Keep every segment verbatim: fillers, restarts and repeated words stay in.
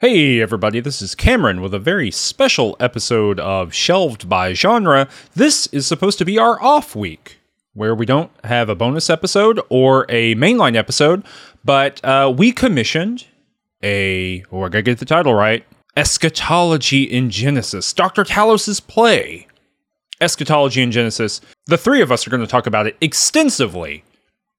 Hey everybody, this is Cameron with a very special episode of Shelved by Genre. This is supposed to be our off week, where we don't have a bonus episode or a mainline episode, but uh, we commissioned a, or oh, I gotta get the title right, Eschatology and Genesis, Doctor Talos' play, Eschatology and Genesis. The three of us are going to talk about it extensively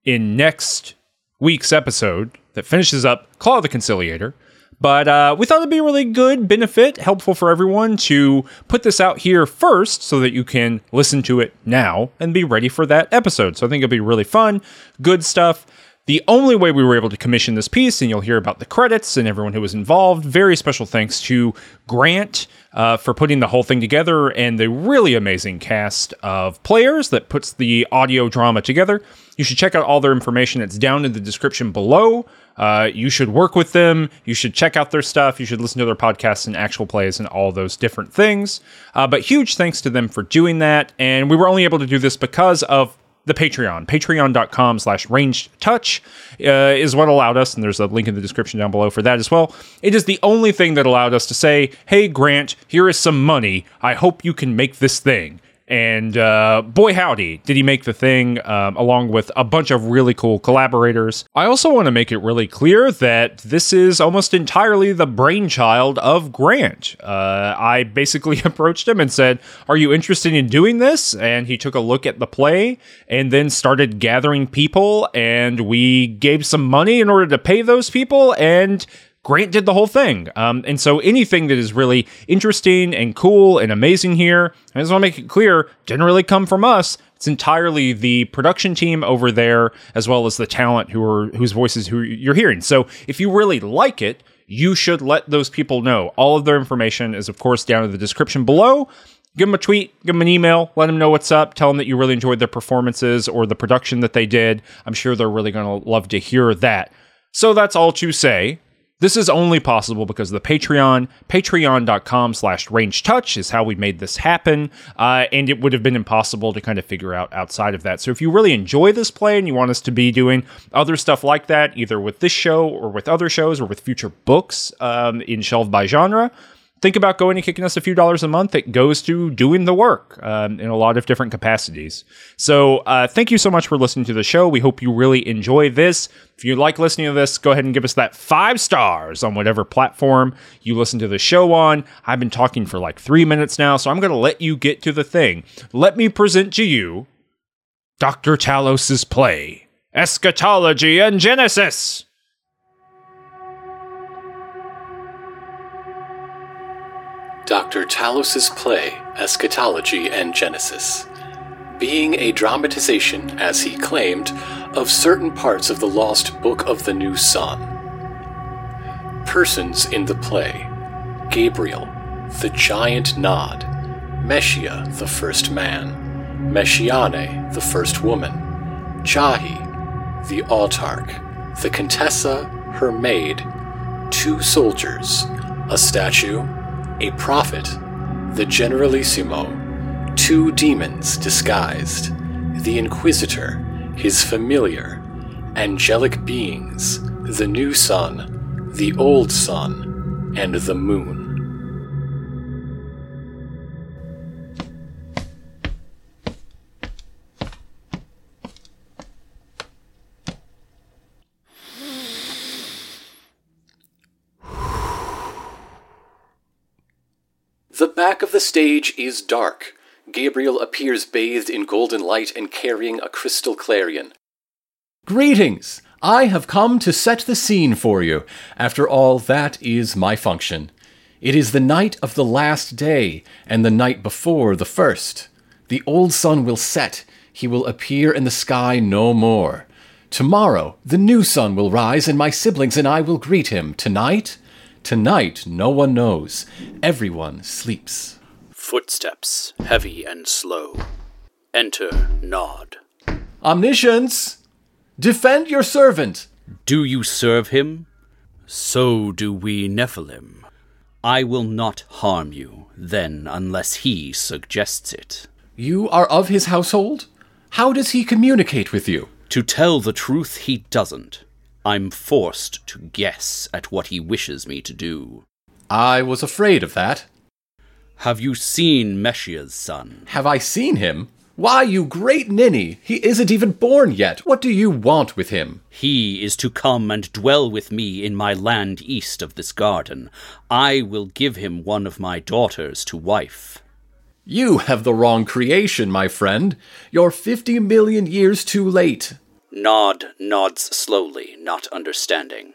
in next week's episode that finishes up Claw of the Conciliator. But uh, we thought it'd be a really good benefit, helpful for everyone to put this out here first so that you can listen to it now and be ready for that episode. So I think it'll be really fun, good stuff. The only way we were able to commission this piece, and you'll hear about the credits and everyone who was involved, very special thanks to Grant uh, for putting the whole thing together and the really amazing cast of players that puts the audio drama together. You should check out all their information. It's down in the description below. Uh, you should work with them. You should check out their stuff. You should listen to their podcasts and actual plays and all those different things. Uh, but huge thanks to them for doing that. And we were only able to do this because of the Patreon. Patreon.com slash ranged touch uh, is what allowed us, and there's a link in the description down below for that as well. It is the only thing that allowed us to say, hey, Grant, here is some money. I hope you can make this thing. And uh, boy howdy, did he make the thing um, along with a bunch of really cool collaborators. I also want to make it really clear that this is almost entirely the brainchild of Grant. Uh, I basically approached him and said, are you interested in doing this? And he took a look at the play and then started gathering people, and we gave some money in order to pay those people, and Grant did the whole thing. Um, and so anything that is really interesting and cool and amazing here, I just want to make it clear, didn't really come from us. It's entirely the production team over there, as well as the talent who are whose voices who you're hearing. So if you really like it, you should let those people know. All of their information is, of course, down in the description below. Give them a tweet, give them an email, let them know what's up, tell them that you really enjoyed their performances or the production that they did. I'm sure they're really going to love to hear that. So that's all to say. This is only possible because of the Patreon. Patreon.com slash range touch is how we made this happen. Uh, and it would have been impossible to kind of figure out outside of that. So if you really enjoy this play and you want us to be doing other stuff like that, either with this show or with other shows or with future books um, in Shelved by Genre, think about going and kicking us a few dollars a month. It goes to doing the work um, in a lot of different capacities. So uh, thank you so much for listening to the show. We hope you really enjoy this. If you like listening to this, go ahead and give us that five stars on whatever platform you listen to the show on. I've been talking for like three minutes now, so I'm going to let you get to the thing. Let me present to you Doctor Talos' play, Eschatology and Genesis. Doctor Talos' play, Eschatology and Genesis, being a dramatization, as he claimed, of certain parts of the lost Book of the New Sun. Persons in the play: Gabriel, the Giant Nod; Meschia, the First Man; Meschiane, the First Woman; Jahi, the Autarch; the Contessa, her maid; two soldiers; a statue; a prophet, the Generalissimo; two demons disguised, the Inquisitor, his familiar; angelic beings, the new sun, the old sun, and the moon. The back of the stage is dark. Gabriel appears bathed in golden light and carrying a crystal clarion. Greetings! I have come to set the scene for you. After all, that is my function. It is the night of the last day, and the night before the first. The old sun will set. He will appear in the sky no more. Tomorrow, the new sun will rise, and my siblings and I will greet him. Tonight... Tonight, no one knows. Everyone sleeps. Footsteps, heavy and slow. Enter Nod. Omniscience! Defend your servant! Do you serve him? So do we Nephilim. I will not harm you, then, unless he suggests it. You are of his household? How does he communicate with you? To tell the truth, he doesn't. I'm forced to guess at what he wishes me to do. I was afraid of that. Have you seen Meschia's son? Have I seen him? Why, you great ninny! He isn't even born yet! What do you want with him? He is to come and dwell with me in my land east of this garden. I will give him one of my daughters to wife. You have the wrong creation, my friend. You're fifty million years too late. Nod nods slowly, not understanding.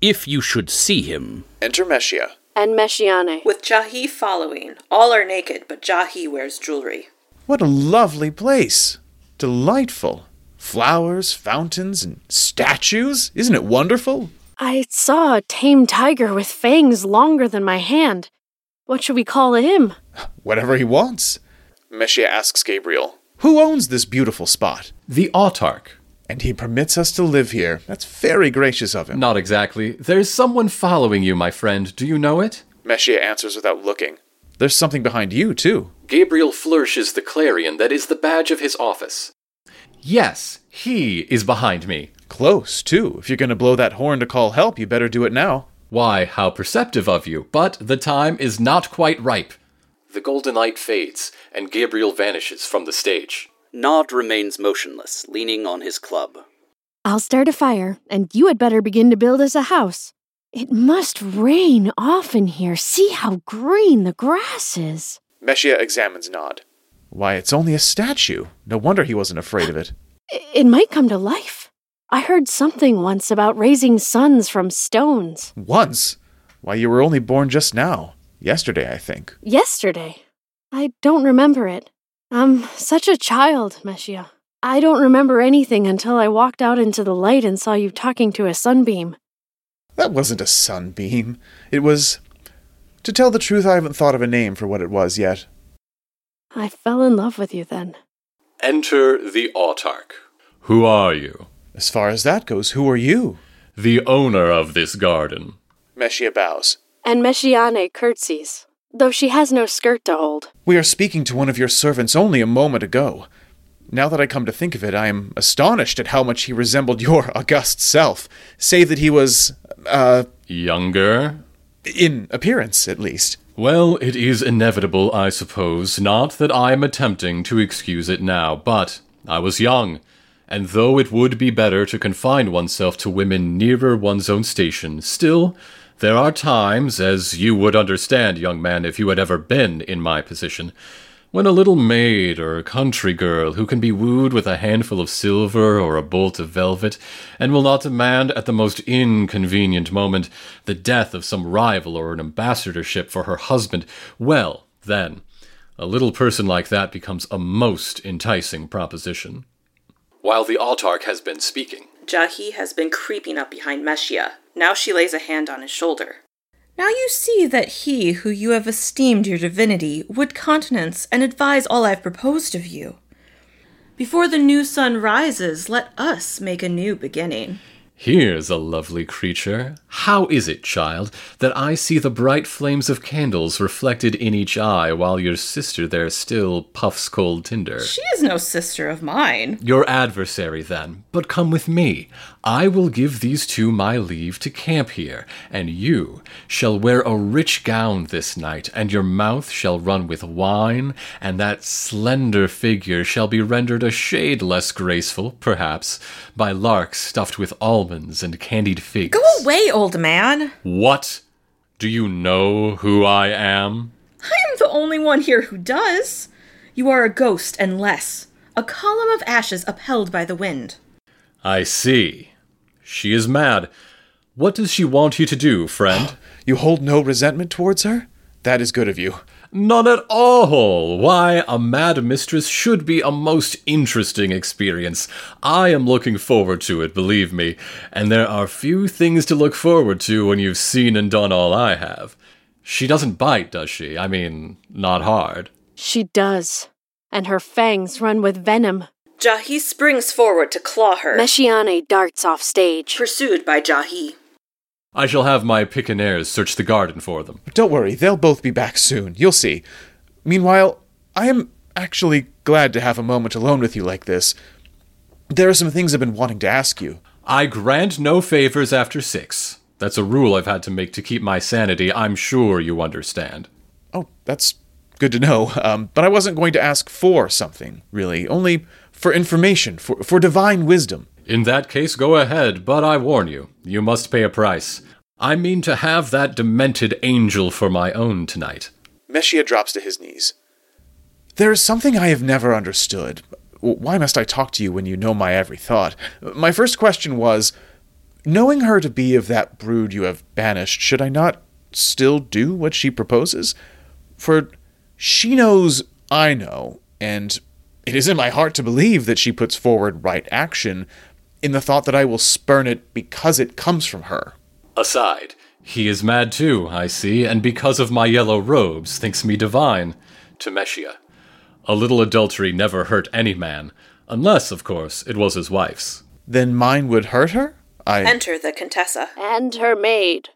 If you should see him... Enter Meschia. And Meschiane. With Jahi following. All are naked, but Jahi wears jewelry. What a lovely place! Delightful. Flowers, fountains, and statues. Isn't it wonderful? I saw a tame tiger with fangs longer than my hand. What should we call him? Whatever he wants. Meschia asks Gabriel, who owns this beautiful spot? The Autarch. And he permits us to live here. That's very gracious of him. Not exactly. There's someone following you, my friend. Do you know it? Meschia answers without looking. There's something behind you, too. Gabriel flourishes the clarion that is the badge of his office. Yes, he is behind me. Close, too. If you're going to blow that horn to call help, you better do it now. Why, how perceptive of you. But the time is not quite ripe. The golden light fades, and Gabriel vanishes from the stage. Nod remains motionless, leaning on his club. I'll start a fire, and you had better begin to build us a house. It must rain often here. See how green the grass is. Meschia examines Nod. Why, it's only a statue. No wonder he wasn't afraid of it. It might come to life. I heard something once about raising sons from stones. Once? Why, you were only born just now. Yesterday, I think. Yesterday? I don't remember it. I'm such a child, Meschia. I don't remember anything until I walked out into the light and saw you talking to a sunbeam. That wasn't a sunbeam. It was... To tell the truth, I haven't thought of a name for what it was yet. I fell in love with you then. Enter the Autarch. Who are you? As far as that goes, who are you? The owner of this garden. Meschia bows. And Meschiane curtsies, though she has no skirt to hold. We are speaking to one of your servants only a moment ago. Now that I come to think of it, I am astonished at how much he resembled your august self, save that he was, uh... younger? In appearance, at least. Well, it is inevitable, I suppose, not that I am attempting to excuse it now, but I was young, and though it would be better to confine oneself to women nearer one's own station, still, there are times, as you would understand, young man, if you had ever been in my position, when a little maid or a country girl who can be wooed with a handful of silver or a bolt of velvet, and will not demand at the most inconvenient moment the death of some rival or an ambassadorship for her husband, well, then, a little person like that becomes a most enticing proposition. While the Autarch has been speaking, Jahi has been creeping up behind Meschia. Now she lays a hand on his shoulder. Now you see that he who you have esteemed your divinity would countenance and advise all I've proposed of you. Before the new sun rises, let us make a new beginning. Here's a lovely creature. How is it, child, that I see the bright flames of candles reflected in each eye while your sister there still puffs cold tinder? She is no sister of mine. Your adversary, then. But come with me. I will give these two my leave to camp here, and you shall wear a rich gown this night, and your mouth shall run with wine, and that slender figure shall be rendered a shade less graceful, perhaps, by larks stuffed with almonds and candied figs. Go away, old man! What? Do you know who I am? I am the only one here who does. You are a ghost and less, a column of ashes upheld by the wind. I see. She is mad. What does she want you to do, friend? You hold no resentment towards her? That is good of you. None at all. Why, a mad mistress should be a most interesting experience. I am looking forward to it, believe me. And there are few things to look forward to when you've seen and done all I have. She doesn't bite, does she? I mean, not hard. She does. And her fangs run with venom. Jahi springs forward to claw her. Meschiane darts off stage, pursued by Jahi. I shall have my picaneers search the garden for them. Don't worry, they'll both be back soon. You'll see. Meanwhile, I am actually glad to have a moment alone with you like this. There are some things I've been wanting to ask you. I grant no favors after six. That's a rule I've had to make to keep my sanity. I'm sure you understand. Oh, that's good to know. Um, but I wasn't going to ask for something, really. Only for information, for, for divine wisdom. In that case, go ahead, but I warn you, you must pay a price. I mean to have that demented angel for my own tonight. Meschia drops to his knees. There is something I have never understood. Why must I talk to you when you know my every thought? My first question was, knowing her to be of that brood you have banished, should I not still do what she proposes? For she knows I know, and it is in my heart to believe that she puts forward right action in the thought that I will spurn it because it comes from her. Aside, he is mad too, I see, and because of my yellow robes thinks me divine. To Meschia, a little adultery never hurt any man, unless, of course, it was his wife's. Then mine would hurt her? I... Enter the Contessa. And her maid.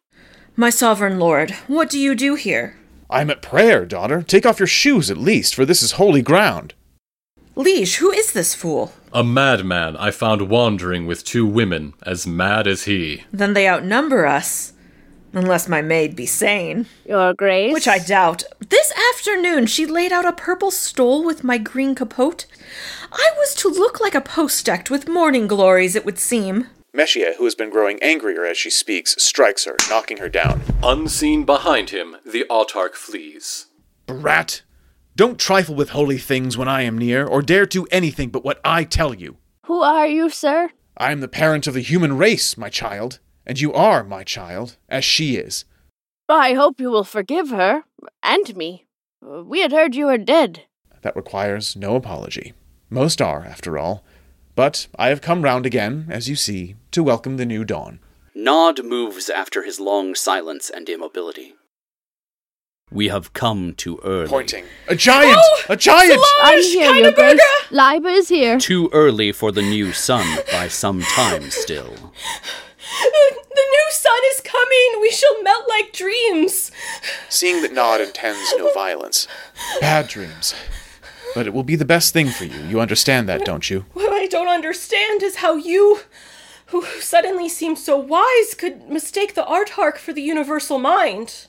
My sovereign lord, what do you do here? I am at prayer, daughter. Take off your shoes, at least, for this is holy ground. Liege, who is this fool? A madman I found wandering with two women, as mad as he. Then they outnumber us. Unless my maid be sane. Your grace? Which I doubt. This afternoon she laid out a purple stole with my green capote. I was to look like a postect with morning glories, it would seem. Meschia, who has been growing angrier as she speaks, strikes her, knocking her down. Unseen behind him, the Autarch flees. Brat! Don't trifle with holy things when I am near, or dare do anything but what I tell you. Who are you, sir? I am the parent of the human race, my child. And you are my child, as she is. I hope you will forgive her, and me. We had heard you were dead. That requires no apology. Most are, after all. But I have come round again, as you see, to welcome the new dawn. Nod moves after his long silence and immobility. We have come too early. Pointing. A giant! Oh, a giant! I'm here, your grace. Liber is here. Too early for the new sun, by some time still. The, the new sun is coming! We shall melt like dreams! Seeing that Nod intends no violence. Bad dreams. But it will be the best thing for you. You understand that, don't you? What I don't understand is how you, who suddenly seem so wise, could mistake the Autarch for the universal mind.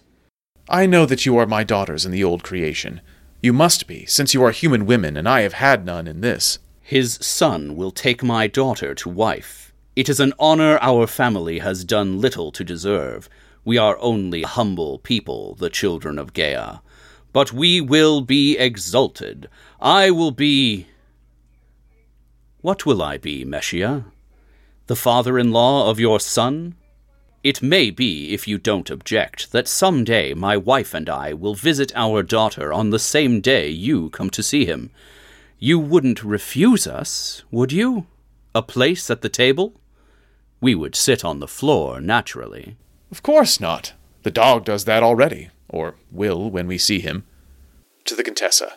I know that you are my daughters in the old creation. You must be, since you are human women, and I have had none in this. His son will take my daughter to wife. It is an honor our family has done little to deserve. We are only humble people, the children of Gaia. But we will be exalted. I will be... What will I be, Meschia? The father-in-law of your son? It may be, if you don't object, that some day my wife and I will visit our daughter on the same day you come to see him. You wouldn't refuse us, would you? A place at the table? We would sit on the floor, naturally. Of course not. The dog does that already, or will when we see him. To the Contessa.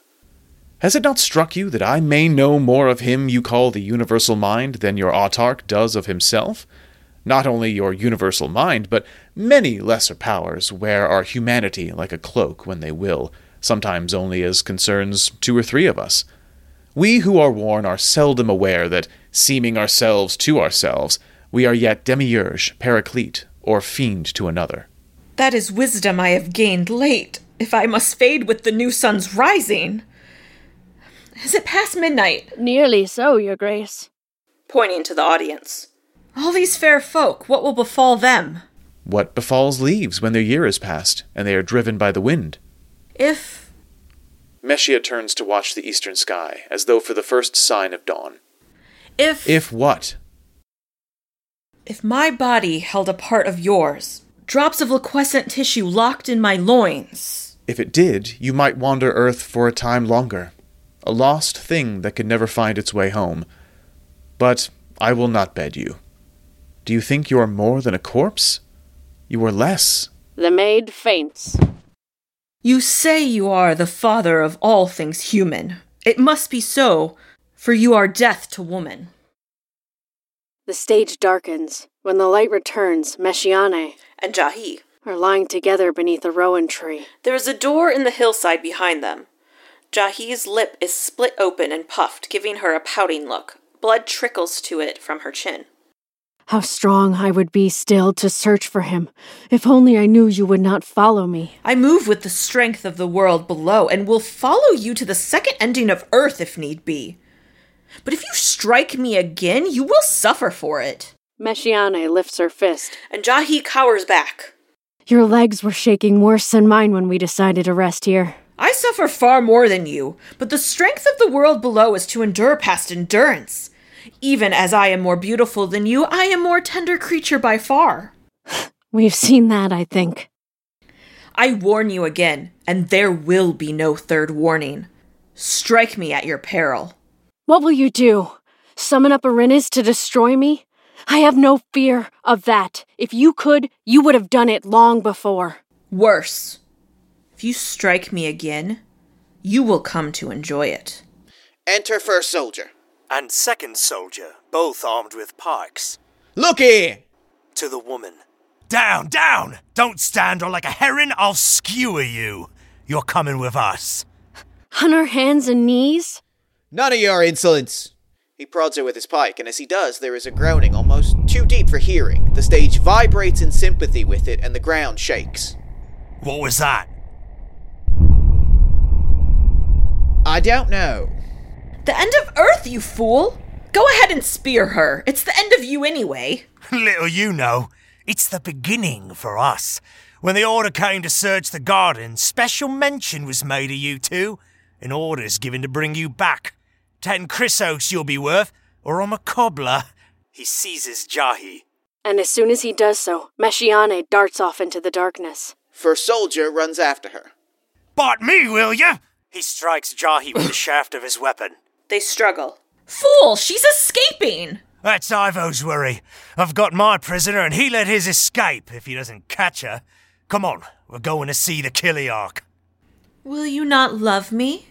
Has it not struck you that I may know more of him you call the universal mind than your Autarch does of himself? Not only your universal mind, but many lesser powers wear our humanity like a cloak when they will, sometimes only as concerns two or three of us. We who are worn are seldom aware that, seeming ourselves to ourselves, we are yet demiurge, paraclete, or fiend to another. That is wisdom I have gained late, if I must fade with the new sun's rising. Is it past midnight? Nearly so, your grace. Pointing to the audience. All these fair folk, what will befall them? What befalls leaves when their year is past, and they are driven by the wind? If... Meschia turns to watch the eastern sky, as though for the first sign of dawn. If... If what? If my body held a part of yours, drops of liquescent tissue locked in my loins... If it did, you might wander earth for a time longer, a lost thing that could never find its way home. But I will not bed you. Do you think you are more than a corpse? You are less. The maid faints. You say you are the father of all things human. It must be so, for you are death to woman. The stage darkens. When the light returns, Meschiane and Jahi are lying together beneath a rowan tree. There is a door in the hillside behind them. Jahi's lip is split open and puffed, giving her a pouting look. Blood trickles to it from her chin. How strong I would be still to search for him, if only I knew you would not follow me. I move with the strength of the world below, and will follow you to the second ending of Earth if need be. But if you strike me again, you will suffer for it. Meschiane lifts her fist, and Jahi cowers back. Your legs were shaking worse than mine when we decided to rest here. I suffer far more than you, but the strength of the world below is to endure past endurance. Even as I am more beautiful than you, I am more tender creature by far. We've seen that, I think. I warn you again, and there will be no third warning. Strike me at your peril. What will you do? Summon up Erinis to destroy me? I have no fear of that. If you could, you would have done it long before. Worse. If you strike me again, you will come to enjoy it. Enter first soldier. And second soldier, both armed with pikes. Look here! To the woman. Down, down! Don't stand, or like a heron, I'll skewer you. You're coming with us. On our hands and knees? None of your insolence. He prods her with his pike, and as he does, there is a groaning almost too deep for hearing. The stage vibrates in sympathy with it, and the ground shakes. What was that? I don't know. The end of Earth, you fool! Go ahead and spear her. It's the end of you anyway. Little you know, it's the beginning for us. When the order came to search the garden, special mention was made of you two, and orders given to bring you back. Ten chrysos you'll be worth, or I'm a cobbler. He seizes Jahi. And as soon as he does so, Meschiane darts off into the darkness. First soldier runs after her. Bite me, will you? He strikes Jahi with the shaft of his weapon. They struggle. Fool! She's escaping! That's Ivo's worry. I've got my prisoner and he let his escape if he doesn't catch her. Come on, we're going to see the Kiliarch. Will you not love me?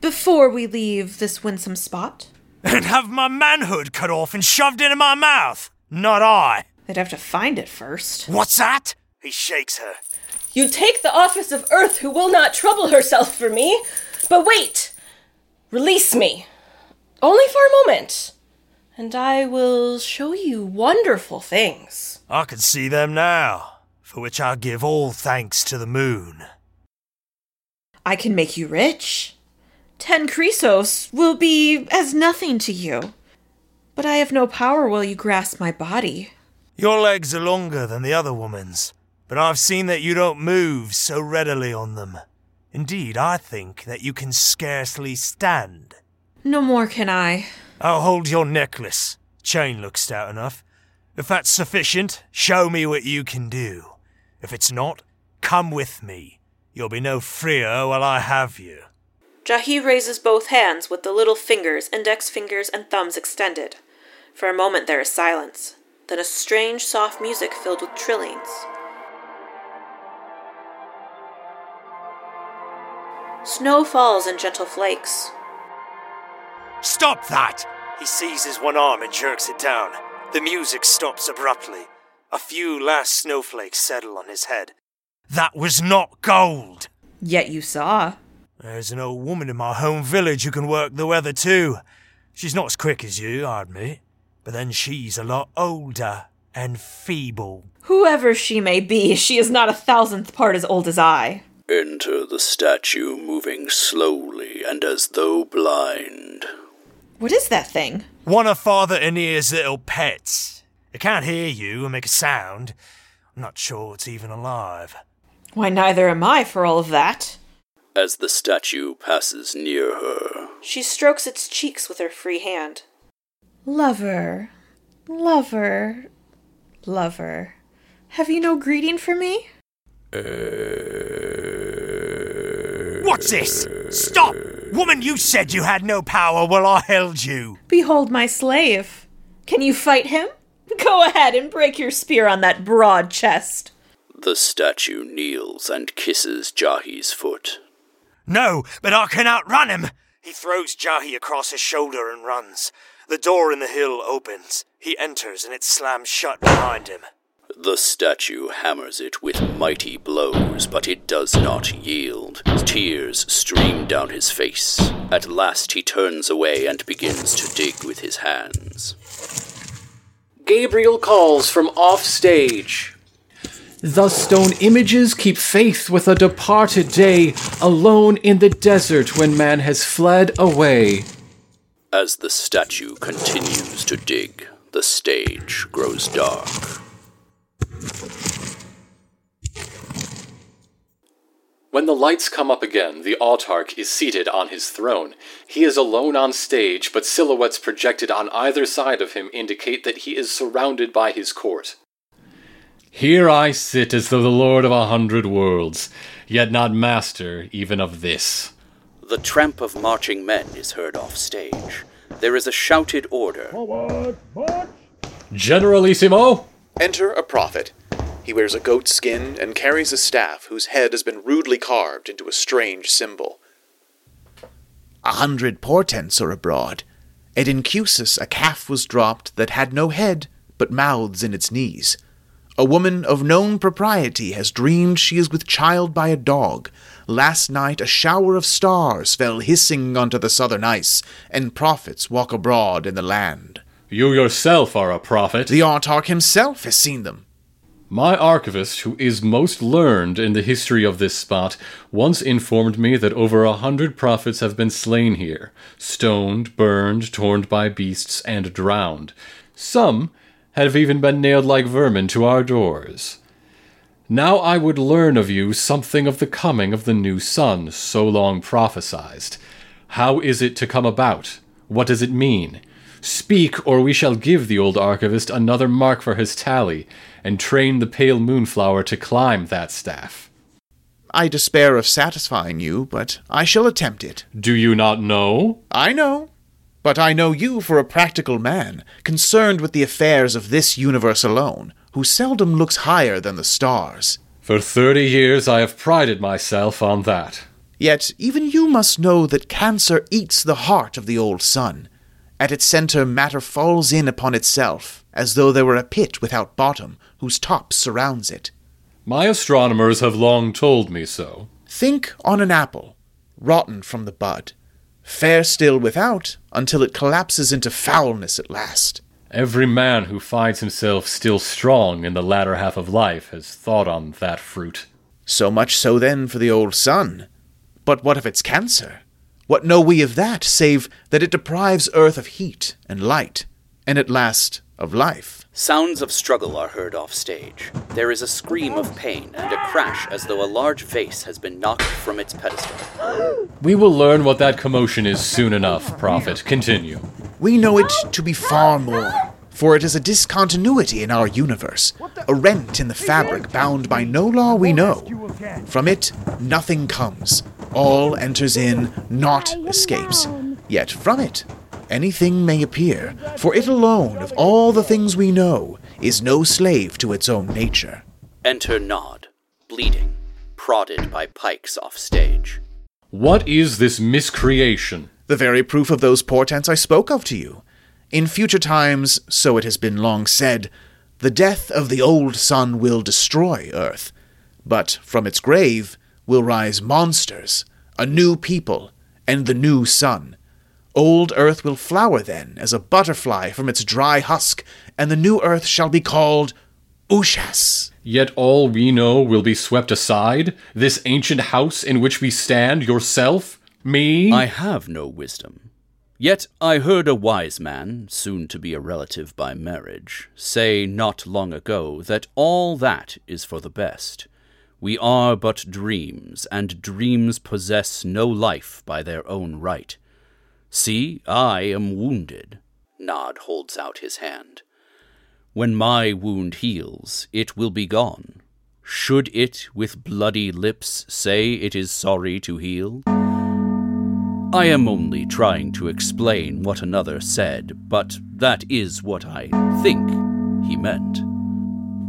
Before we leave this winsome spot? And have my manhood cut off and shoved into my mouth? Not I. They'd have to find it first. What's that? He shakes her. You take the office of Earth who will not trouble herself for me. But wait! Release me, only for a moment, and I will show you wonderful things. I can see them now, for which I give all thanks to the moon. I can make you rich. Ten chrysos will be as nothing to you, but I have no power while you grasp my body. Your legs are longer than the other woman's, but I've seen that you don't move so readily on them. Indeed, I think that you can scarcely stand. No more can I. I'll hold your necklace. Chain looks stout enough. If that's sufficient, show me what you can do. If it's not, come with me. You'll be no freer while I have you. Jahi raises both hands with the little fingers, index fingers, and thumbs extended. For a moment there is silence. Then a strange, soft music filled with trillings. Snow falls in gentle flakes. Stop that! He seizes one arm and jerks it down. The music stops abruptly. A few last snowflakes settle on his head. That was not gold! Yet you saw. There's an old woman in my home village who can work the weather too. She's not as quick as you, I admit. But then she's a lot older and feeble. Whoever she may be, she is not a thousandth part as old as I. Enter the statue, moving slowly and as though blind. What is that thing? One of Father Aeneas' little pets. It can't hear you and make a sound. I'm not sure it's even alive. Why, neither am I for all of that. As the statue passes near her, she strokes its cheeks with her free hand. Lover, lover, lover, have you no greeting for me? What's this? Stop! Woman, you said you had no power while I held you. Behold my slave. Can you fight him? Go ahead and break your spear on that broad chest. The statue kneels and kisses Jahi's foot. No, but I can outrun him. He throws Jahi across his shoulder and runs. The door in the hill opens. He enters and it slams shut behind him. The statue hammers it with mighty blows, but it does not yield. Tears stream down his face. At last he turns away and begins to dig with his hands. Gabriel calls from offstage. Thus stone images keep faith with a departed day, alone in the desert when man has fled away. As the statue continues to dig, the stage grows dark. When the lights come up again, the Autarch is seated on his throne. He is alone on stage, but silhouettes projected on either side of him indicate that he is surrounded by his court. Here I sit as though the lord of a hundred worlds, yet not master even of this. The tramp of marching men is heard off stage. There is a shouted order. Forward, march! Generalissimo! Enter a prophet. He wears a goat skin and carries a staff whose head has been rudely carved into a strange symbol. A hundred portents are abroad. At Incusis a calf was dropped that had no head, but mouths in its knees. A woman of known propriety has dreamed she is with child by a dog. Last night a shower of stars fell hissing onto the southern ice, and prophets walk abroad in the land. You yourself are a prophet. The Autarch himself has seen them. My archivist, who is most learned in the history of this spot, once informed me that over a hundred prophets have been slain here, stoned, burned, torn by beasts, and drowned. Some have even been nailed like vermin to our doors. Now I would learn of you something of the coming of the new sun, so long prophesied. How is it to come about? What does it mean? Speak, or we shall give the old archivist another mark for his tally, and train the pale moonflower to climb that staff. I despair of satisfying you, but I shall attempt it. Do you not know? I know, but I know you for a practical man, concerned with the affairs of this universe alone, who seldom looks higher than the stars. For thirty years I have prided myself on that. Yet even you must know that cancer eats the heart of the old sun. At its center matter falls in upon itself, as though there were a pit without bottom, whose top surrounds it. My astronomers have long told me so. Think on an apple, rotten from the bud. Fair still without, until it collapses into foulness at last. Every man who finds himself still strong in the latter half of life has thought on that fruit. So much so then for the old sun. But what of its cancer? What know we of that, save that it deprives earth of heat and light, and at last of life? Sounds of struggle are heard off stage. There is a scream of pain and a crash as though a large vase has been knocked from its pedestal. We will learn what that commotion is soon enough, Prophet. Continue. We know it to be far more, for it is a discontinuity in our universe, a rent in the fabric bound by no law we know. From it, nothing comes. All enters in, naught escapes. Yet from it, anything may appear, for it alone, of all the things we know, is no slave to its own nature. Enter Nod, bleeding, prodded by pikes off stage. What is this miscreation? The very proof of those portents I spoke of to you. In future times, so it has been long said, the death of the old sun will destroy Earth, but from its grave will rise monsters, a new people, and the new sun. Old Earth will flower then as a butterfly from its dry husk, and the new Earth shall be called Ushas. Yet all we know will be swept aside? This ancient house in which we stand, yourself, me? I have no wisdom. Yet I heard a wise man, soon to be a relative by marriage, say not long ago that all that is for the best. We are but dreams, and dreams possess no life by their own right. See, I am wounded. Nod holds out his hand. When my wound heals, it will be gone. Should it, with bloody lips, say it is sorry to heal? I am only trying to explain what another said, but that is what I think he meant.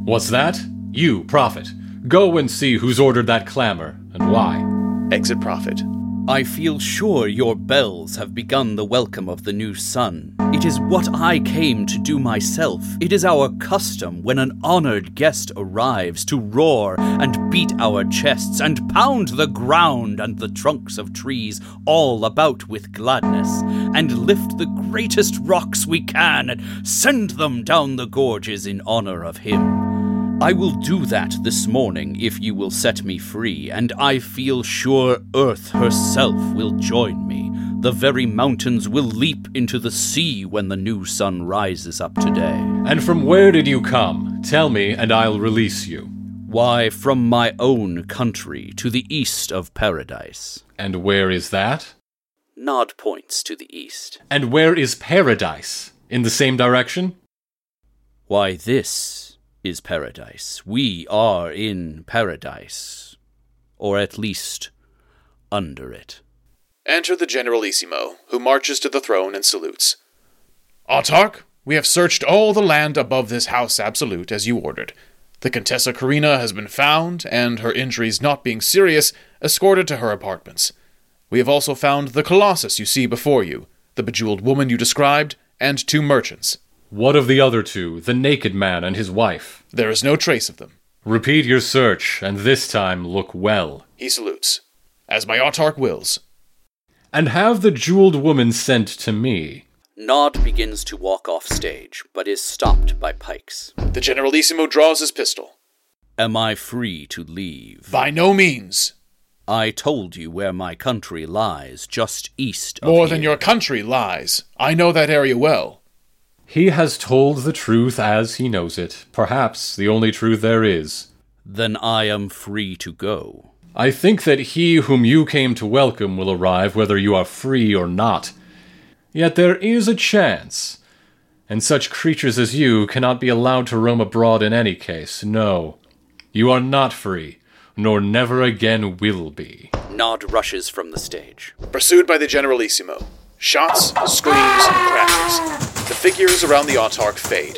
What's that? You, Prophet. Go and see who's ordered that clamor, and why. Exit Prophet. I feel sure your bells have begun the welcome of the new sun. It is what I came to do myself. It is our custom when an honored guest arrives to roar and beat our chests and pound the ground and the trunks of trees all about with gladness and lift the greatest rocks we can and send them down the gorges in honor of him. I will do that this morning if you will set me free, and I feel sure Earth herself will join me. The very mountains will leap into the sea when the new sun rises up today. And from where did you come? Tell me, and I'll release you. Why, from my own country, to the east of Paradise. And where is that? Nod points to the east. And where is Paradise? In the same direction? Why, this is paradise. We are in paradise. Or at least, under it. Enter the Generalissimo, who marches to the throne and salutes. Autarch, we have searched all the land above this house absolute, as you ordered. The Contessa Karina has been found, and her injuries not being serious, escorted to her apartments. We have also found the Colossus you see before you, the bejeweled woman you described, and two merchants. What of the other two, the naked man and his wife? There is no trace of them. Repeat your search, and this time look well. He salutes, as my Autarch wills. And have the jeweled woman sent to me. Nod begins to walk off stage, but is stopped by Pikes. The Generalissimo draws his pistol. Am I free to leave? By no means. I told you where my country lies, just east of More here. Than your country lies. I know that area well. He has told the truth as he knows it, perhaps the only truth there is. Then I am free to go. I think that he whom you came to welcome will arrive whether you are free or not. Yet there is a chance, and such creatures as you cannot be allowed to roam abroad in any case, no. You are not free, nor never again will be. Nod rushes from the stage, pursued by the Generalissimo. Shots, screams, and crashes. The figures around the Autarch fade.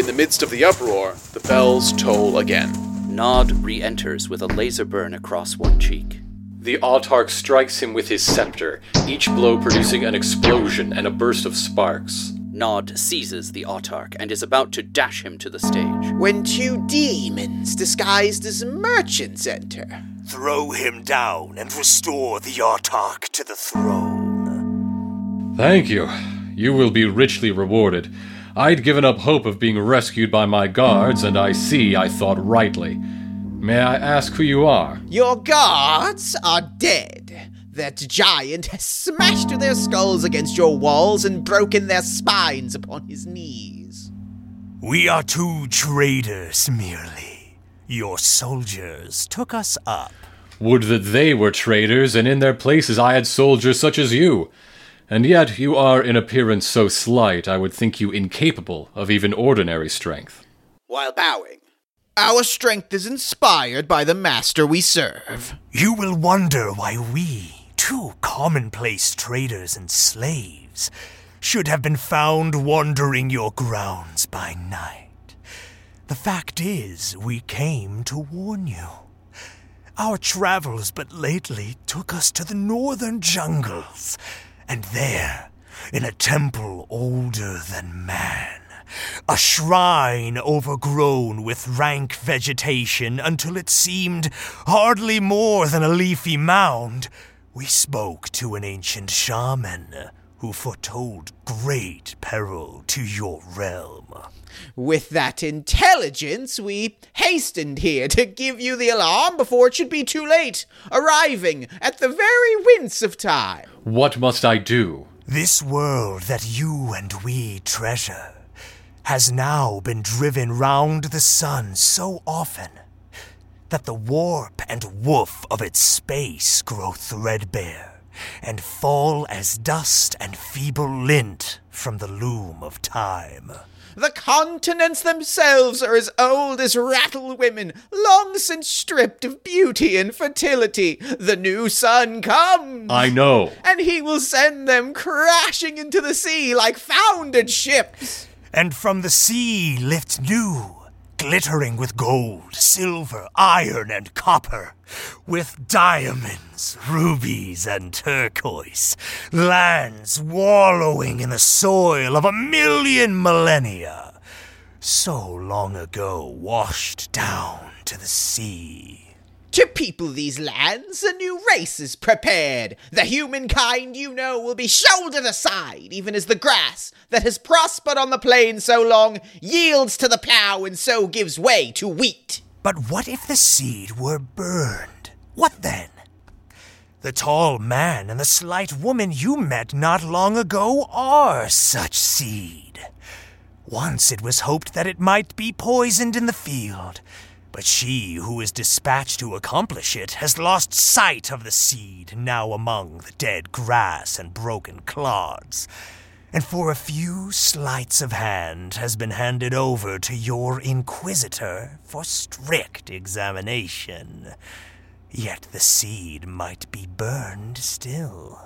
In the midst of the uproar, the bells toll again. Nod re-enters with a laser burn across one cheek. The Autarch strikes him with his scepter, each blow producing an explosion and a burst of sparks. Nod seizes the Autarch and is about to dash him to the stage. When two demons disguised as merchants enter. Throw him down and restore the Autarch to the throne. Thank you. You will be richly rewarded. I'd given up hope of being rescued by my guards, and I see I thought rightly. May I ask who you are? Your guards are dead. That giant has smashed their skulls against your walls and broken their spines upon his knees. We are two traitors, merely. Your soldiers took us up. Would that they were traitors, and in their places I had soldiers such as you. And yet you are in appearance so slight, I would think you incapable of even ordinary strength. While bowing, our strength is inspired by the master we serve. You will wonder why we, two commonplace traders and slaves, should have been found wandering your grounds by night. The fact is, we came to warn you. Our travels but lately took us to the northern jungles. And there, in a temple older than man, a shrine overgrown with rank vegetation until it seemed hardly more than a leafy mound, we spoke to an ancient shaman who foretold great peril to your realm. With that intelligence, we hastened here to give you the alarm before it should be too late, arriving at the very winds of time. What must I do? This world that you and we treasure has now been driven round the sun so often that the warp and woof of its space grow threadbare and fall as dust and feeble lint from the loom of time. The continents themselves are as old as rattle women, long since stripped of beauty and fertility. The new sun comes. I know. And he will send them crashing into the sea like foundered ships. And from the sea lift new, glittering with gold, silver, iron, and copper, with diamonds, rubies, and turquoise, lands wallowing in the soil of a million millennia, so long ago washed down to the sea. To people these lands, a new race is prepared. The humankind you know will be shouldered aside, even as the grass that has prospered on the plain so long yields to the plough and so gives way to wheat. But what if the seed were burned? What then? The tall man and the slight woman you met not long ago are such seed. Once it was hoped that it might be poisoned in the field, but she who is dispatched to accomplish it has lost sight of the seed now among the dead grass and broken clods, and for a few sleights of hand has been handed over to your inquisitor for strict examination. Yet the seed might be burned still.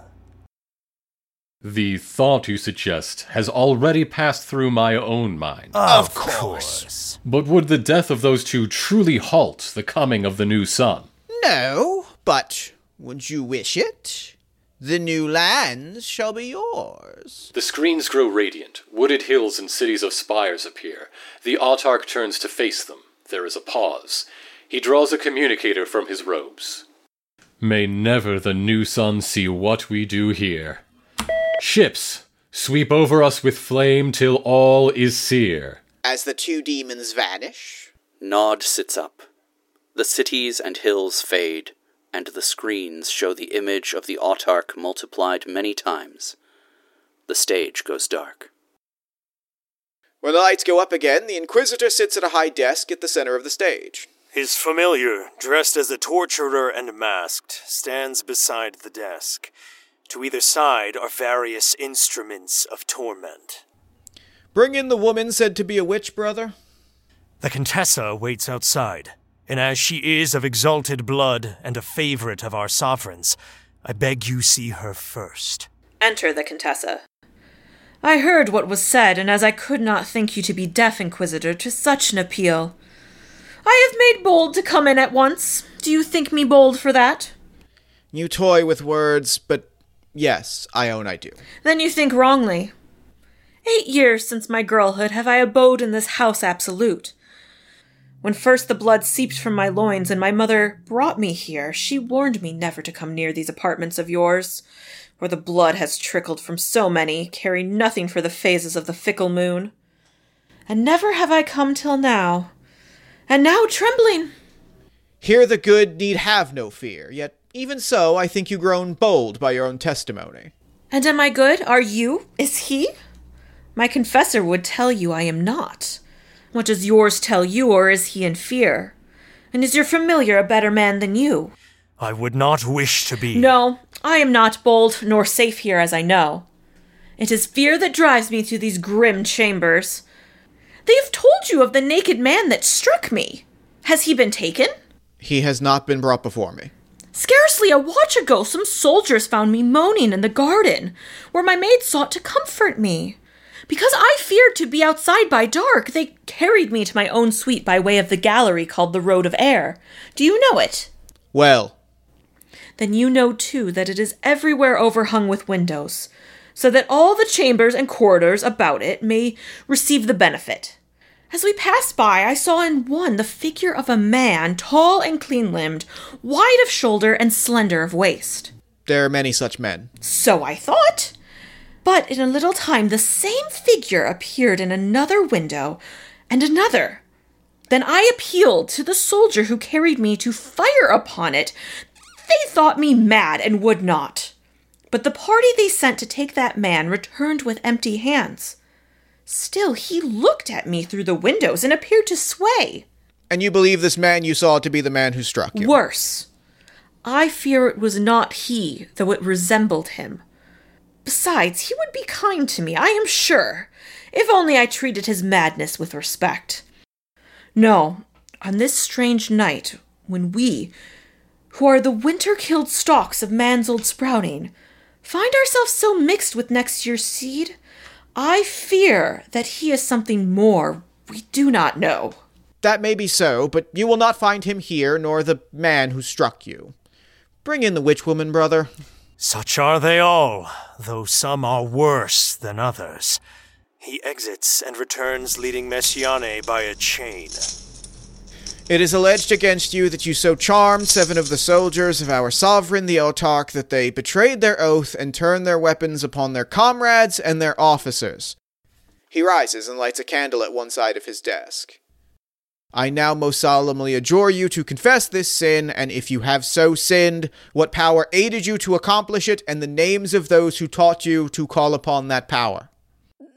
The thought you suggest has already passed through my own mind. Of course. But would the death of those two truly halt the coming of the new sun? No, but would you wish it? The new lands shall be yours. The screens grow radiant. Wooded hills and cities of spires appear. The Autarch turns to face them. There is a pause. He draws a communicator from his robes. May never the new sun see what we do here. Ships, sweep over us with flame till all is sear. As the two demons vanish, Nod sits up. The cities and hills fade, and the screens show the image of the Autarch multiplied many times. The stage goes dark. When the lights go up again, the Inquisitor sits at a high desk at the center of the stage. His familiar, dressed as a torturer and masked, stands beside the desk. To either side are various instruments of torment. Bring in the woman said to be a witch, brother. The Contessa waits outside, and as she is of exalted blood and a favorite of our sovereign's, I beg you see her first. Enter the Contessa. I heard what was said, and as I could not think you to be deaf, Inquisitor, to such an appeal, I have made bold to come in at once. Do you think me bold for that? You toy with words, but yes, I own I do. Then you think wrongly. Eight years since my girlhood have I abode in this house absolute. When first the blood seeped from my loins and my mother brought me here, she warned me never to come near these apartments of yours, where the blood has trickled from so many, caring nothing for the phases of the fickle moon. And never have I come till now, and now trembling. Here the good need have no fear, yet even so, I think you grown bold by your own testimony. And am I good? Are you? Is he? My confessor would tell you I am not. What does yours tell you, or is he in fear? And is your familiar a better man than you? I would not wish to be. No, I am not bold, nor safe here as I know. It is fear that drives me to these grim chambers. They have told you of the naked man that struck me. Has he been taken? He has not been brought before me. Scarcely a watch ago, some soldiers found me moaning in the garden, where my maid sought to comfort me. Because I feared to be outside by dark, they carried me to my own suite by way of the gallery called the Road of Air. Do you know it? Well. Then you know, too, that it is everywhere overhung with windows, so that all the chambers and corridors about it may receive the benefit. As we passed by, I saw in one the figure of a man, tall and clean-limbed, wide of shoulder and slender of waist. There are many such men. So I thought. But in a little time the same figure appeared in another window, and another. Then I appealed to the soldier who carried me to fire upon it. They thought me mad and would not. But the party they sent to take that man returned with empty hands. Still, he looked at me through the windows and appeared to sway. And you believe this man you saw to be the man who struck you? Worse. I fear it was not he, though it resembled him. Besides, he would be kind to me, I am sure, if only I treated his madness with respect. No, on this strange night, when we, who are the winter-killed stalks of man's old sprouting, find ourselves so mixed with next year's seed, I fear that he is something more we do not know. That may be so, but you will not find him here, nor the man who struck you. Bring in the witch-woman, brother. Such are they all, though some are worse than others. He exits and returns, leading Meschiane by a chain. It is alleged against you that you so charmed seven of the soldiers of our sovereign, the Autarch, that they betrayed their oath and turned their weapons upon their comrades and their officers. He rises and lights a candle at one side of his desk. I now most solemnly adjure you to confess this sin, and if you have so sinned, what power aided you to accomplish it, and the names of those who taught you to call upon that power.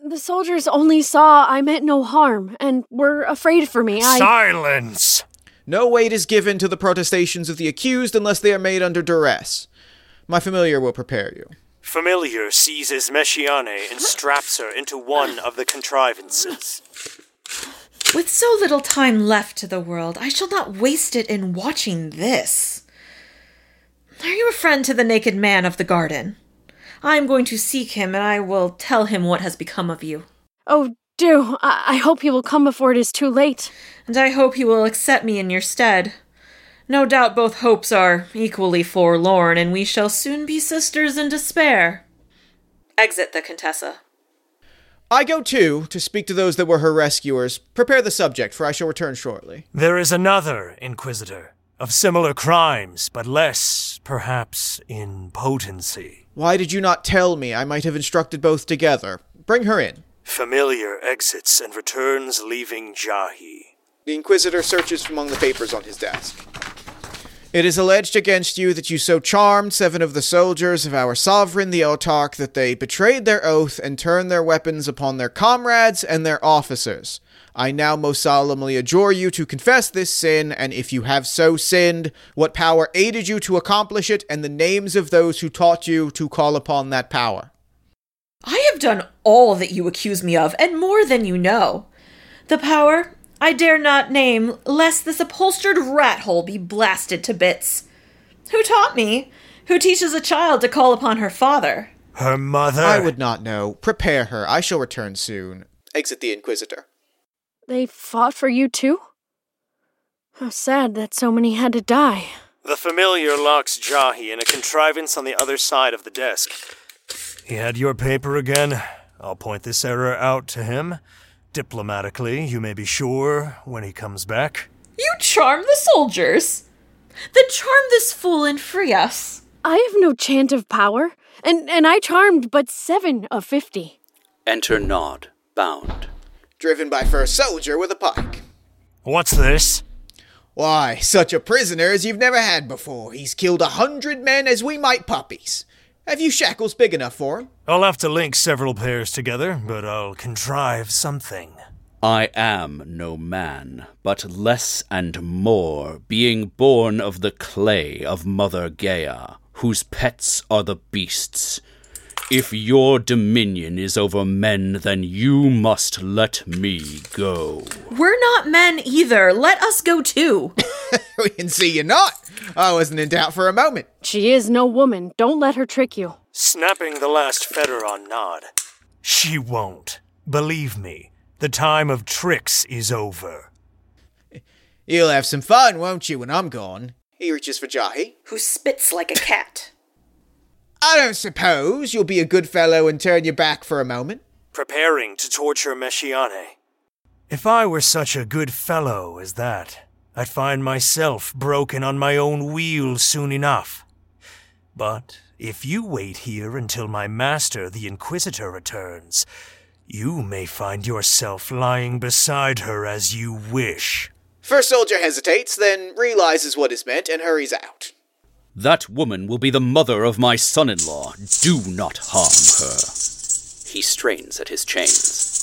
The soldiers only saw I meant no harm, and were afraid for me. I... Silence! No weight is given to the protestations of the accused unless they are made under duress. My familiar will prepare you. Familiar seizes Meschiane and straps her into one of the contrivances. With so little time left to the world, I shall not waste it in watching this. Are you a friend to the naked man of the garden? I am going to seek him, and I will tell him what has become of you. Oh, do. I, I hope he will come before it is too late. And I hope he will accept me in your stead. No doubt both hopes are equally forlorn, and we shall soon be sisters in despair. Exit the Contessa. I go, too, to speak to those that were her rescuers. Prepare the subject, for I shall return shortly. There is another Inquisitor, of similar crimes, but less, perhaps, in potency. Why did you not tell me? I might have instructed both together. Bring her in. Familiar exits and returns, leaving Jahi. The Inquisitor searches from among the papers on his desk. It is alleged against you that you so charmed seven of the soldiers of our sovereign, the Autarch, that they betrayed their oath and turned their weapons upon their comrades and their officers. I now most solemnly adjure you to confess this sin, and if you have so sinned, what power aided you to accomplish it, and the names of those who taught you to call upon that power. I have done all that you accuse me of, and more than you know. The power I dare not name, lest this upholstered rat-hole be blasted to bits. Who taught me? Who teaches a child to call upon her father? Her mother? I would not know. Prepare her. I shall return soon. Exit the Inquisitor. They fought for you too? How sad that so many had to die. The familiar locks Jahi in a contrivance on the other side of the desk. He had your paper again. I'll point this error out to him. Diplomatically, you may be sure, when he comes back. You charm the soldiers! Then charm this fool and free us! I have no chant of power, and, and I charmed but seven of fifty. Enter Nod, bound. Driven by first soldier with a pike. What's this? Why, such a prisoner as you've never had before. He's killed a hundred men as we might puppies. Have you shackles big enough for him? I'll have to link several pairs together, but I'll contrive something. I am no man, but less and more, being born of the clay of Mother Gaia, whose pets are the beasts. If your dominion is over men, then you must let me go. We're not men either. Let us go too. We can see you're not. I wasn't in doubt for a moment. She is no woman. Don't let her trick you. Snapping the last fetter on Nod. She won't. Believe me, the time of tricks is over. You'll have some fun, won't you, when I'm gone? He reaches for Jahi, who spits like a cat. I don't suppose you'll be a good fellow and turn your back for a moment. Preparing to torture Meschiane. If I were such a good fellow as that, I'd find myself broken on my own wheel soon enough. But if you wait here until my master, the Inquisitor, returns, you may find yourself lying beside her as you wish. First soldier hesitates, then realizes what is meant and hurries out. That woman will be the mother of my son-in-law. Do not harm her. He strains at his chains.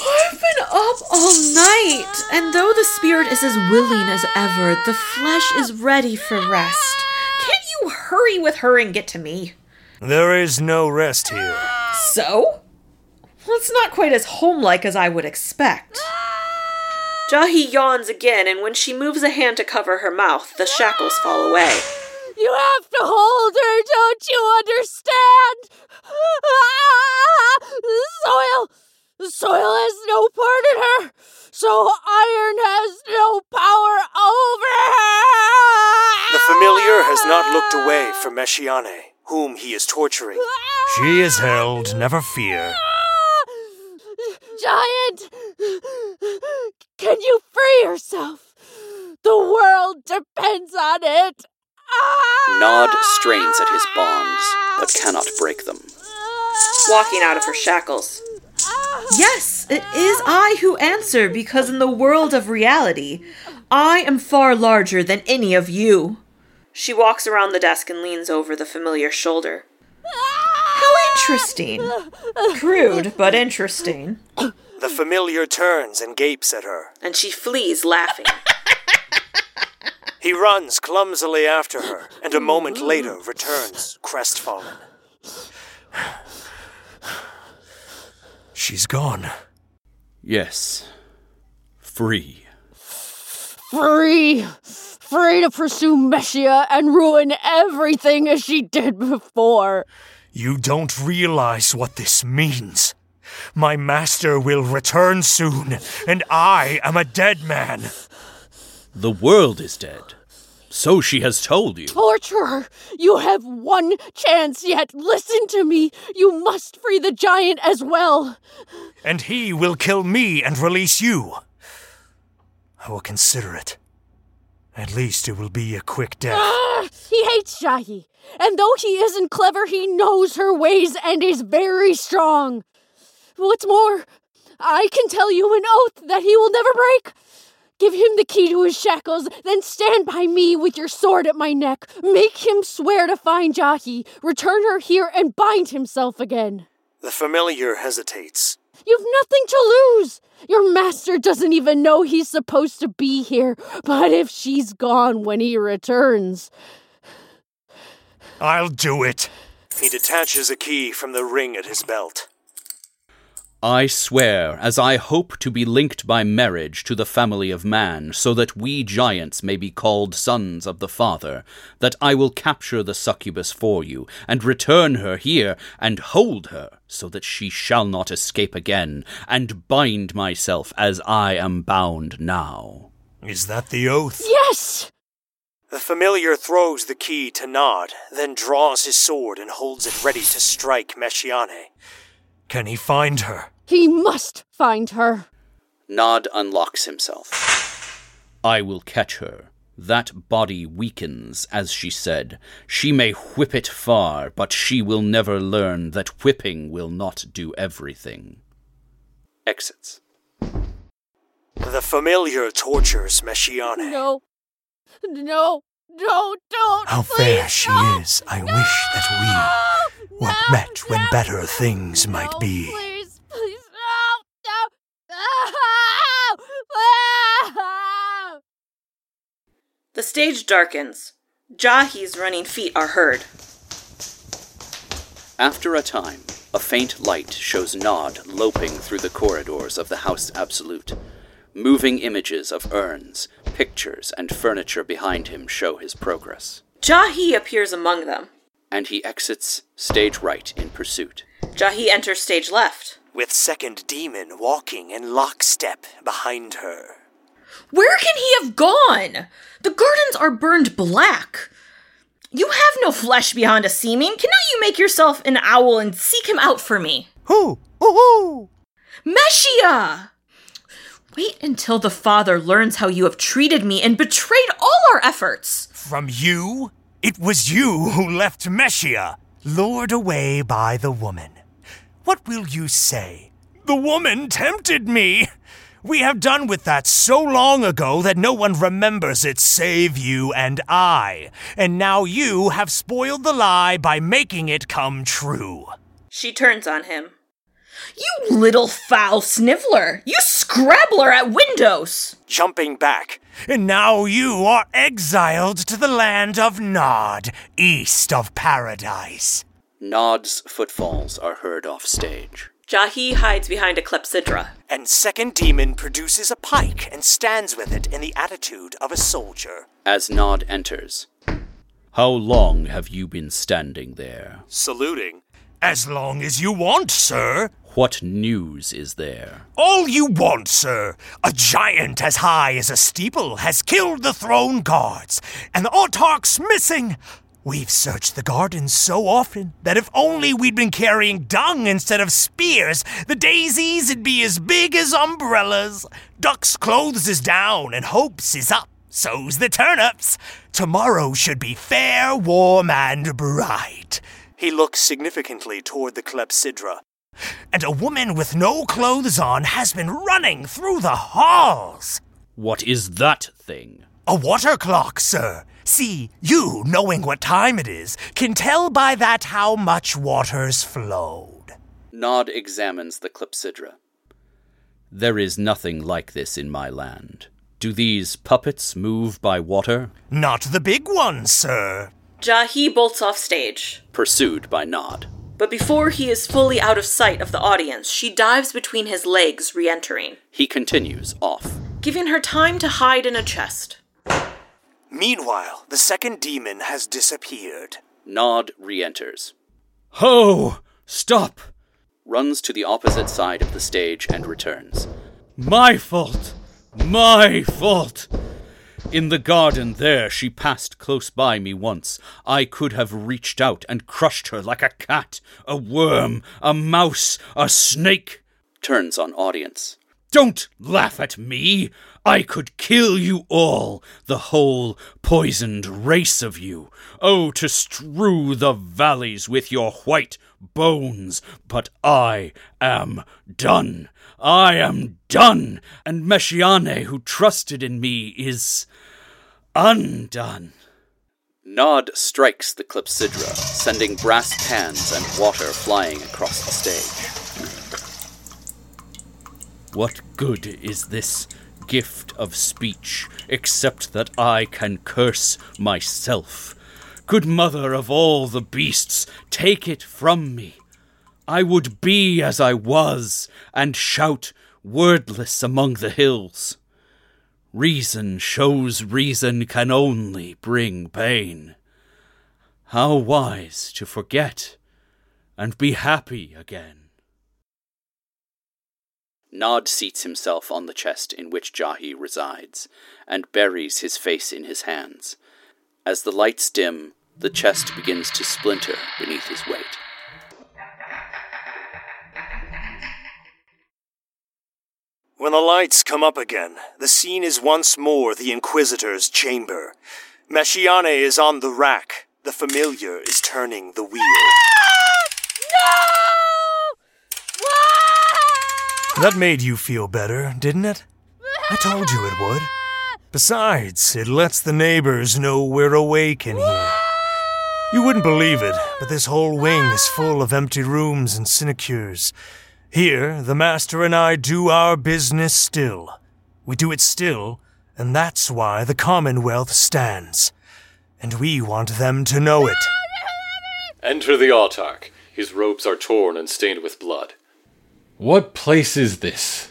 I've been up all night, and though the spirit is as willing as ever, the flesh is ready for rest. Can't you hurry with her and get to me? There is no rest here. So? Well, it's not quite as homelike as I would expect. Jahi yawns again, and when she moves a hand to cover her mouth, the shackles fall away. You have to hold her, don't you understand? Ah, soil! The soil has no part in her, so iron has no power over her. The familiar has not looked away from Meschiane, whom he is torturing. She is held, never fear. Giant, can you free yourself? The world depends on it. Nod strains at his bonds, but cannot break them. Walking out of her shackles. Yes, it is I who answer, because in the world of reality, I am far larger than any of you. She walks around the desk and leans over the familiar shoulder. How interesting. Crude, but interesting. The familiar turns and gapes at her. And she flees laughing. He runs clumsily after her, and a moment later returns, crestfallen. She's gone. Yes. Free. Free! Free to pursue Meschia and ruin everything as she did before. You don't realize what this means. My master will return soon, and I am a dead man. The world is dead. So she has told you. Torturer! You have one chance yet. Listen to me. You must free the giant as well. And he will kill me and release you. I will consider it. At least it will be a quick death. Ah, he hates Jahi. And though he isn't clever, he knows her ways and is very strong. What's more, I can tell you an oath that he will never break. Give him the key to his shackles, then stand by me with your sword at my neck. Make him swear to find Jahi, return her here, and bind himself again. The familiar hesitates. You've nothing to lose. Your master doesn't even know he's supposed to be here. But if she's gone when he returns... I'll do it. He detaches a key from the ring at his belt. I swear, as I hope to be linked by marriage to the family of man, so that we giants may be called sons of the Father, that I will capture the succubus for you, and return her here, and hold her, so that she shall not escape again, and bind myself as I am bound now. Is that the oath? Yes! The familiar throws the key to Nod, then draws his sword and holds it ready to strike Meschiane. Can he find her? He must find her. Nod unlocks himself. I will catch her. That body weakens, as she said. She may whip it far, but she will never learn that whipping will not do everything. Exits. The familiar tortures Meschiane. No. No. No, don't, How please, fair she no, is. I no, wish that we were no, met when no, better things no, might be. Please, please, no, no, no. The stage darkens. Jahi's running feet are heard. After a time, a faint light shows Nod loping through the corridors of the House Absolute. Moving images of urns, pictures, and furniture behind him show his progress. Jahi appears among them. And he exits stage right in pursuit. Jahi enters stage left. With second demon walking in lockstep behind her. Where can he have gone? The gardens are burned black. You have no flesh beyond a seeming. Cannot you make yourself an owl and seek him out for me? Who? Who? Meschia! Wait until the Father learns how you have treated me and betrayed all our efforts. From you? It was you who left Meschia, lured away by the woman. What will you say? The woman tempted me. We have done with that so long ago that no one remembers it save you and I. And now you have spoiled the lie by making it come true. She turns on him. You little foul sniveler! You scrabbler at windows! Jumping back. And now you are exiled to the land of Nod, east of paradise. Nod's footfalls are heard off stage. Jahi hides behind a clepsydra. And second demon produces a pike and stands with it in the attitude of a soldier. As Nod enters. How long have you been standing there? Saluting. As long as you want, sir. What news is there? All you want, sir. A giant as high as a steeple has killed the throne guards, and the Autarch's missing. We've searched the gardens so often that if only we'd been carrying dung instead of spears, the daisies'd be as big as umbrellas. Duck's clothes is down and hope's is up, so's the turnips. Tomorrow should be fair, warm, and bright. He looks significantly toward the clepsydra. And a woman with no clothes on has been running through the halls. What is that thing? A water clock, sir. See, you, knowing what time it is, can tell by that how much water's flowed. Nod examines the clepsydra. There is nothing like this in my land. Do these puppets move by water? Not the big ones, sir. Jahi bolts off stage, pursued by Nod. But before he is fully out of sight of the audience, she dives between his legs, re-entering. He continues off, giving her time to hide in a chest. Meanwhile, the second demon has disappeared. Nod re-enters. Ho! Stop! Runs to the opposite side of the stage and returns. My fault! My fault! In the garden there, she passed close by me once. I could have reached out and crushed her like a cat, a worm, a mouse, a snake. Turns on audience. Don't laugh at me. I could kill you all, the whole poisoned race of you. Oh, to strew the valleys with your white bones. But I am done. I am done, and Meschiane, who trusted in me, is undone. Nod strikes the clepsydra, sending brass pans and water flying across the stage. What good is this gift of speech, except that I can curse myself? Good mother of all the beasts, take it from me. I would be as I was, and shout wordless among the hills. Reason shows reason can only bring pain. How wise to forget and be happy again. Nod seats himself on the chest in which Jahi resides, and buries his face in his hands. As the lights dim, the chest begins to splinter beneath his weight. When the lights come up again, the scene is once more the Inquisitor's chamber. Meschiane is on the rack. The familiar is turning the wheel. No! No! That made you feel better, didn't it? I told you it would. Besides, it lets the neighbors know we're awake in here. You wouldn't believe it, but this whole wing is full of empty rooms and sinecures. Here, the Master and I do our business still. We do it still, and that's why the Commonwealth stands. And we want them to know it. Enter the Autarch. His robes are torn and stained with blood. What place is this?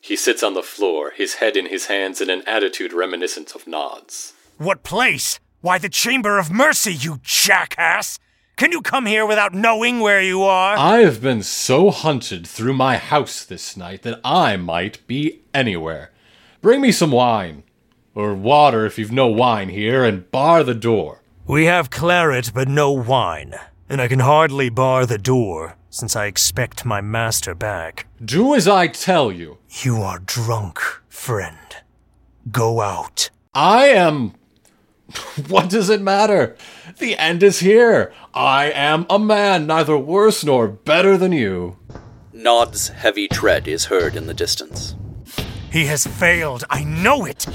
He sits on the floor, his head in his hands in an attitude reminiscent of Nod's. What place? Why, the Chamber of Mercy, you jackass! Can you come here without knowing where you are? I have been so hunted through my house this night that I might be anywhere. Bring me some wine, or water if you've no wine here, and bar the door. We have claret but no wine, and I can hardly bar the door, since I expect my master back. Do as I tell you. You are drunk, friend. Go out. I am... What does it matter? The end is here. I am a man, neither worse nor better than you. Nod's heavy tread is heard in the distance. He has failed. I know it.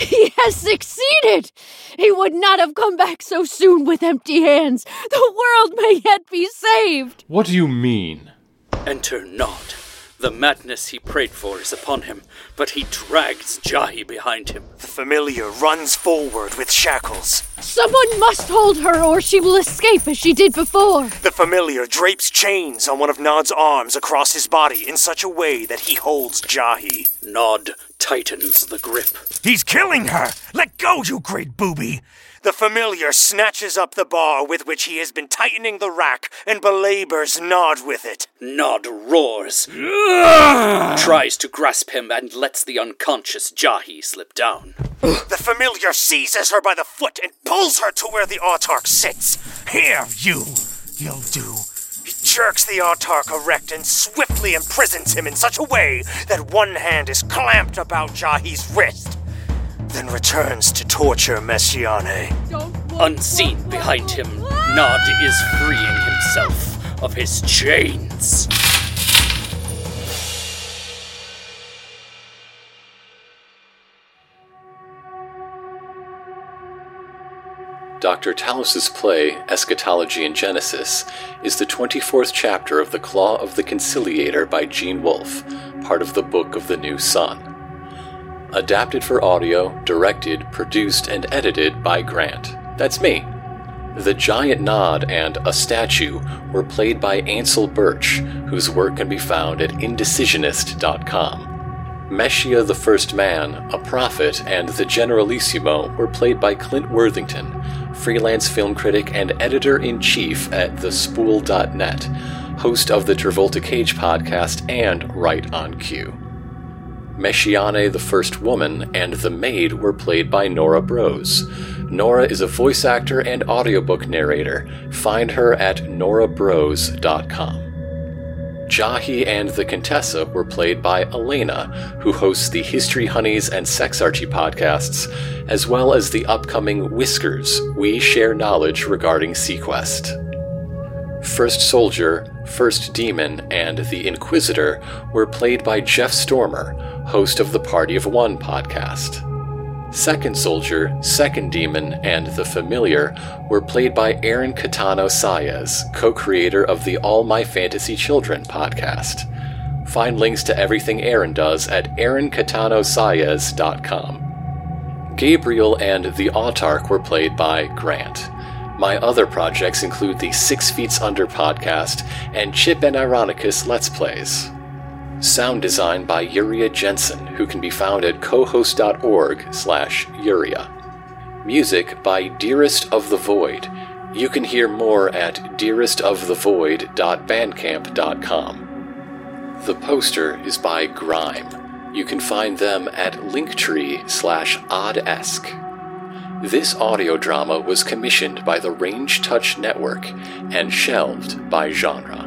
He has succeeded. He would not have come back so soon with empty hands. The world may yet be saved. What do you mean? Enter Nod. The madness he prayed for is upon him, but he drags Jahi behind him. The familiar runs forward with shackles. Someone must hold her or she will escape as she did before. The familiar drapes chains on one of Nod's arms across his body in such a way that he holds Jahi. Nod tightens the grip. He's killing her! Let go, you great booby! The familiar snatches up the bar with which he has been tightening the rack and belabors Nod with it. Nod roars, tries to grasp him, and lets the unconscious Jahi slip down. The familiar seizes her by the foot and pulls her to where the Autarch sits. Here, you! You'll do. He jerks the Autarch erect and swiftly imprisons him in such a way that one hand is clamped about Jahi's wrist. Then returns to torture Meschiane. Unseen behind him, Nod is freeing himself of his chains. Doctor Talos' play, Eschatology and Genesis, is the twenty-fourth chapter of The Claw of the Conciliator by Gene Wolfe, part of The Book of the New Sun. Adapted for audio, directed, produced, and edited by Grant. That's me. The giant Nod and a statue were played by Ansel Burch, whose work can be found at Indecisionist dot com. Meschia the First Man, a prophet, and the Generalissimo were played by Clint Worthington, freelance film critic and editor-in-chief at The Spool dot net, host of the Travolta Cage podcast and Right on Cue. Meschiane, the First Woman, and the Maid were played by Nora Broz. Nora is a voice actor and audiobook narrator. Find her at nora broz dot com. Jahi and the Contessa were played by Alaina, who hosts the History Honeys and Sex Archie podcasts, as well as the upcoming Whiskers, We Share Knowledge Regarding Sequest. First Soldier, First Demon, and the Inquisitor were played by Jeff Stormer, host of the Party of One podcast. Second Soldier, Second Demon, and the Familiar were played by Aaron Cataño Saez, co-creator of the All My Fantasy Children podcast. Find links to everything Aaron does at Aaron Catano Saez dot com. Gabriel and the Autarch were played by Grant. My other projects include the Six Feet Under podcast and Chip and Ironicus Let's Plays. Sound design by Yuria Jensen, who can be found at cohost.org slash Yuria. Music by Dearest of the Void. You can hear more at dearest of the void dot bandcamp dot com. The poster is by Grime. You can find them at linktree slash oddesque. This audio drama was commissioned by the Range Touch Network and shelved by genre.